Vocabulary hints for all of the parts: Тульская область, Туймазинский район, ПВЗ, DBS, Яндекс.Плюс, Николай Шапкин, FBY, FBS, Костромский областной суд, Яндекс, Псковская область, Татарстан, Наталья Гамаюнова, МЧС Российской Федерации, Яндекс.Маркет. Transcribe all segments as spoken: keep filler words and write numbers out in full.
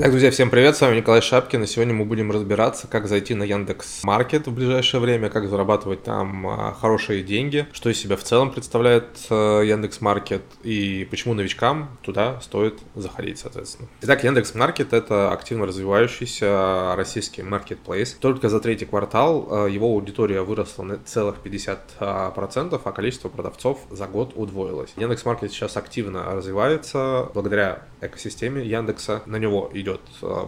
Итак, друзья, всем привет, с вами Николай Шапкин, и сегодня мы будем разбираться, как зайти на Яндекс.Маркет в ближайшее время, как зарабатывать там хорошие деньги, что из себя в целом представляет Яндекс.Маркет и почему новичкам туда стоит заходить, соответственно. Итак, Яндекс.Маркет — это активно развивающийся российский маркетплейс. Только за третий квартал его аудитория выросла на целых пятьдесят процентов, а количество продавцов за год удвоилось. Яндекс.Маркет сейчас активно развивается благодаря экосистеме Яндекса, на него идет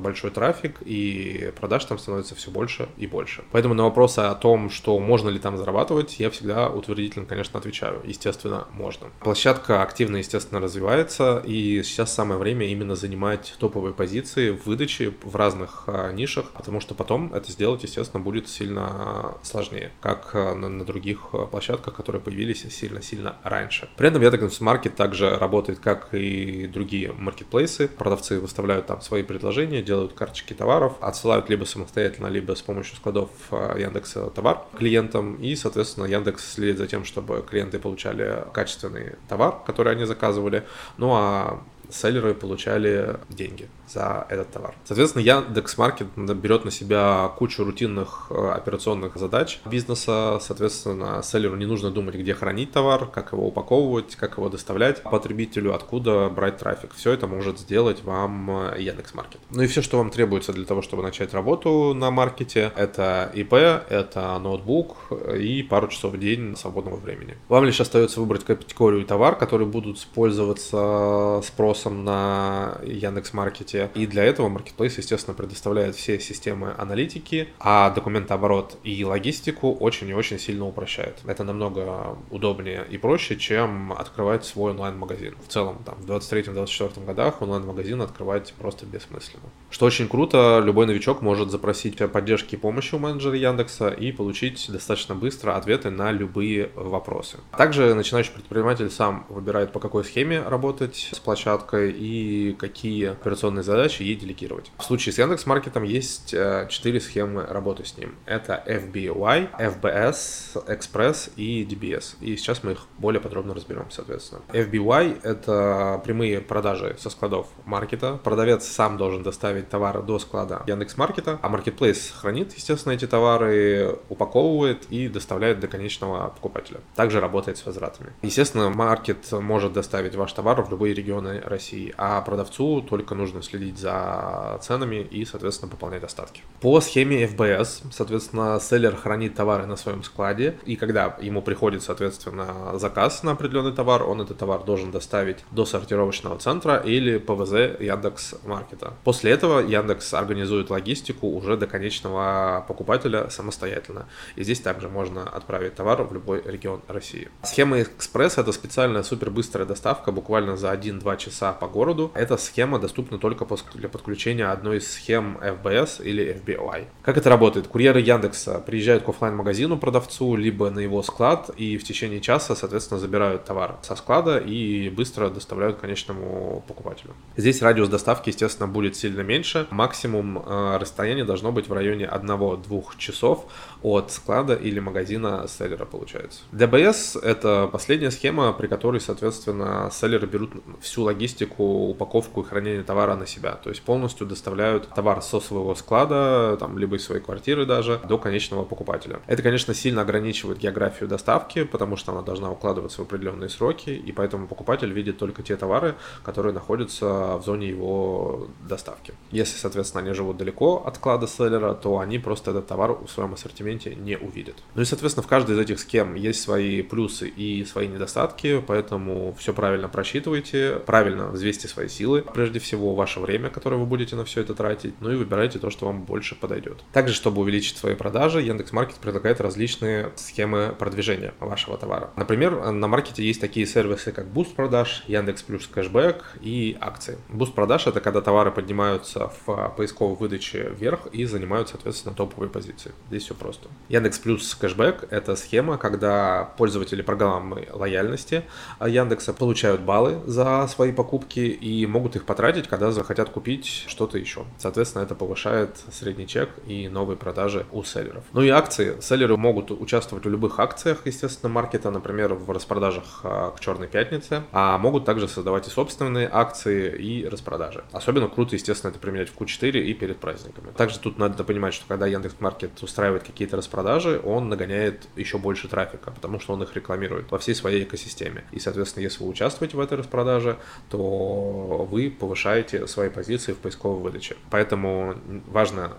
большой трафик, и продаж там становится все больше и больше. Поэтому на вопросы о том, что можно ли там зарабатывать, я всегда утвердительно, конечно, отвечаю. Естественно, можно. Площадка активно, естественно, развивается, и сейчас самое время именно занимать топовые позиции в выдаче в разных нишах, потому что потом это сделать, естественно, будет сильно сложнее, как на других площадках, которые появились сильно-сильно раньше. При этом Яндекс.Маркет также работает, как и другие маркетплейсы. Продавцы выставляют там свои предложения, делают карточки товаров, отсылают либо самостоятельно, либо с помощью складов Яндекса товар клиентам, и, соответственно, Яндекс следит за тем, чтобы клиенты получали качественный товар, который они заказывали, ну а селлеры получали деньги за этот товар. Соответственно, Яндекс.Маркет берет на себя кучу рутинных операционных задач бизнеса. Соответственно, селлеру не нужно думать, где хранить товар, как его упаковывать, как его доставлять потребителю, откуда брать трафик. Все это может сделать вам Яндекс.Маркет. Ну и все, что вам требуется для того, чтобы начать работу на маркете, это ИП, это ноутбук и пару часов в день свободного времени. Вам лишь остается выбрать категорию товар, которые будут пользоваться спросом на Яндекс.Маркете. И для этого маркетплейс, естественно, предоставляет все системы аналитики, а документооборот и логистику очень и очень сильно упрощает. Это намного удобнее и проще, чем открывать свой онлайн-магазин. В целом, там, в двадцать третьем — двадцать четвёртом годах онлайн-магазин открывать просто бессмысленно. Что очень круто, любой новичок может запросить поддержки и помощи у менеджера Яндекса и получить достаточно быстро ответы на любые вопросы. Также начинающий предприниматель сам выбирает, по какой схеме работать с площадкой, и какие операционные задачи ей делегировать. В случае с Яндекс.Маркетом есть четыре схемы работы с ним. Это эф би уай, эф би эс, Express и ди би эс. И сейчас мы их более подробно разберем, соответственно. эф би уай — это прямые продажи со складов маркета. Продавец сам должен доставить товар до склада Яндекс.Маркета, а маркетплейс хранит, естественно, эти товары, упаковывает и доставляет до конечного покупателя. Также работает с возвратами. Естественно, маркет может доставить ваш товар в любые регионы России, а продавцу только нужно следить за ценами и, соответственно, пополнять остатки. По схеме эф би эс, соответственно, селлер хранит товары на своем складе, и когда ему приходит, соответственно, заказ на определенный товар, он этот товар должен доставить до сортировочного центра или пэ вэ зэ Яндекс.Маркета. После этого Яндекс организует логистику уже до конечного покупателя самостоятельно, и здесь также можно отправить товар в любой регион России. Схема Экспресс — это специальная супербыстрая доставка буквально за один-два часа по городу. Эта схема доступна только для подключения одной из схем эф би эс или эф би уай. Как это работает? Курьеры Яндекса приезжают к офлайн-магазину продавцу, либо на его склад, и в течение часа, соответственно, забирают товар со склада и быстро доставляют к конечному покупателю. Здесь радиус доставки, естественно, будет сильно меньше. Максимум расстояние должно быть в районе одного-двух часов от склада или магазина селлера, получается. ди би эс — это последняя схема, при которой, соответственно, селлеры берут всю логистику, упаковку и хранение товара на себя. То есть полностью доставляют товар со своего склада, там, либо из своей квартиры даже, до конечного покупателя. Это, конечно, сильно ограничивает географию доставки, потому что она должна укладываться в определенные сроки, и поэтому покупатель видит только те товары, которые находятся в зоне его доставки. Если, соответственно, они живут далеко от склада селлера, то они просто этот товар в своем ассортименте не увидят. Ну и, соответственно, в каждой из этих схем есть свои плюсы и свои недостатки, поэтому все правильно просчитывайте, правильно взвесьте свои силы, прежде всего ваше время, которое вы будете на все это тратить, ну и выбирайте то, что вам больше подойдет. Также, чтобы увеличить свои продажи, Яндекс.Маркет предлагает различные схемы продвижения вашего товара. Например, на маркете есть такие сервисы, как Boost продаж, Яндекс.Плюс кэшбэк и акции. Boost продаж — это когда товары поднимаются в поисковой выдаче вверх и занимают, соответственно, топовые позиции. Здесь все просто. Яндекс.Плюс кэшбэк — это схема, когда пользователи программы лояльности Яндекса получают баллы за свои покупки, покупки и могут их потратить, когда захотят купить что-то еще. Соответственно, это повышает средний чек и новые продажи у селлеров. Ну и акции. Селлеры могут участвовать в любых акциях, естественно, маркета, например, в распродажах к Черной пятнице, а могут также создавать и собственные акции и распродажи. Особенно круто, естественно, это применять в Q четыре и перед праздниками. Также тут надо понимать, что когда Яндекс.Маркет устраивает какие-то распродажи, он нагоняет еще больше трафика, потому что он их рекламирует во всей своей экосистеме. И, соответственно, если вы участвуете в этой распродаже, то вы повышаете свои позиции в поисковой выдаче. Поэтому важно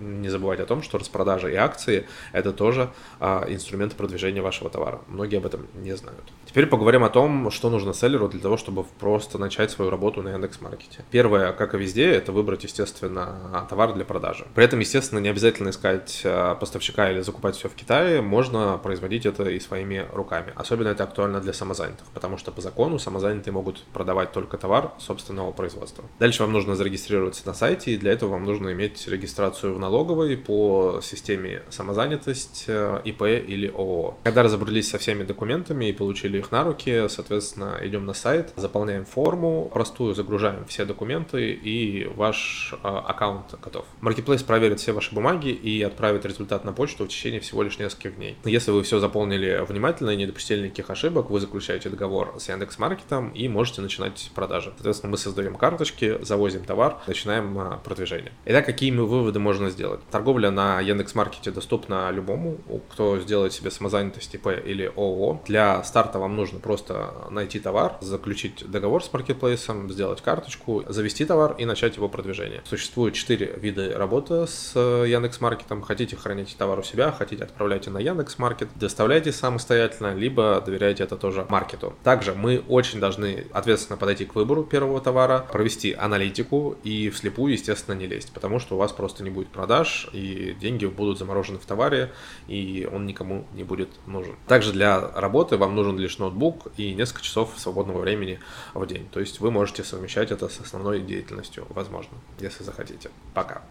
не забывать о том, что распродажи и акции – это тоже а, инструменты продвижения вашего товара. Многие об этом не знают. Теперь поговорим о том, что нужно селлеру для того, чтобы просто начать свою работу на Яндекс.Маркете. Первое, как и везде, это выбрать, естественно, товар для продажи. При этом, естественно, не обязательно искать поставщика или закупать все в Китае. Можно производить это и своими руками. Особенно это актуально для самозанятых, потому что по закону самозанятые могут продавать только товар собственного производства. Дальше вам нужно зарегистрироваться на сайте, и для этого вам нужно иметь регистрацию в налоговой по системе самозанятость, ИП или ООО. Когда разобрались со всеми документами и получили их на руки, соответственно, идем на сайт, заполняем форму, простую, загружаем все документы, и ваш аккаунт готов. Marketplace проверит все ваши бумаги и отправит результат на почту в течение всего лишь нескольких дней. Если вы все заполнили внимательно и не допустили никаких ошибок, вы заключаете договор с Яндекс.Маркетом и можете начинать продажи. Соответственно, мы создаем карточки, завозим товар, начинаем продвижение. Итак, какие выводы можно сделать? Торговля на Яндекс.Маркете доступна любому, кто сделает себе самозанятость ИП или ООО. Для старта вам нужно просто найти товар, заключить договор с маркетплейсом, сделать карточку, завести товар и начать его продвижение. Существует четыре вида работы с Яндекс.Маркетом. Хотите, храните товар у себя, хотите, отправляйте на Яндекс.Маркет, доставляйте самостоятельно, либо доверяйте это тоже маркету. Также мы очень должны ответственно подойти к выбору первого товара, провести аналитику и вслепую, естественно, не лезть, потому что у вас просто не будет продаж, и деньги будут заморожены в товаре, и он никому не будет нужен. Также для работы вам нужен лишь ноутбук и несколько часов свободного времени в день. То есть вы можете совмещать это с основной деятельностью, возможно, если захотите. Пока!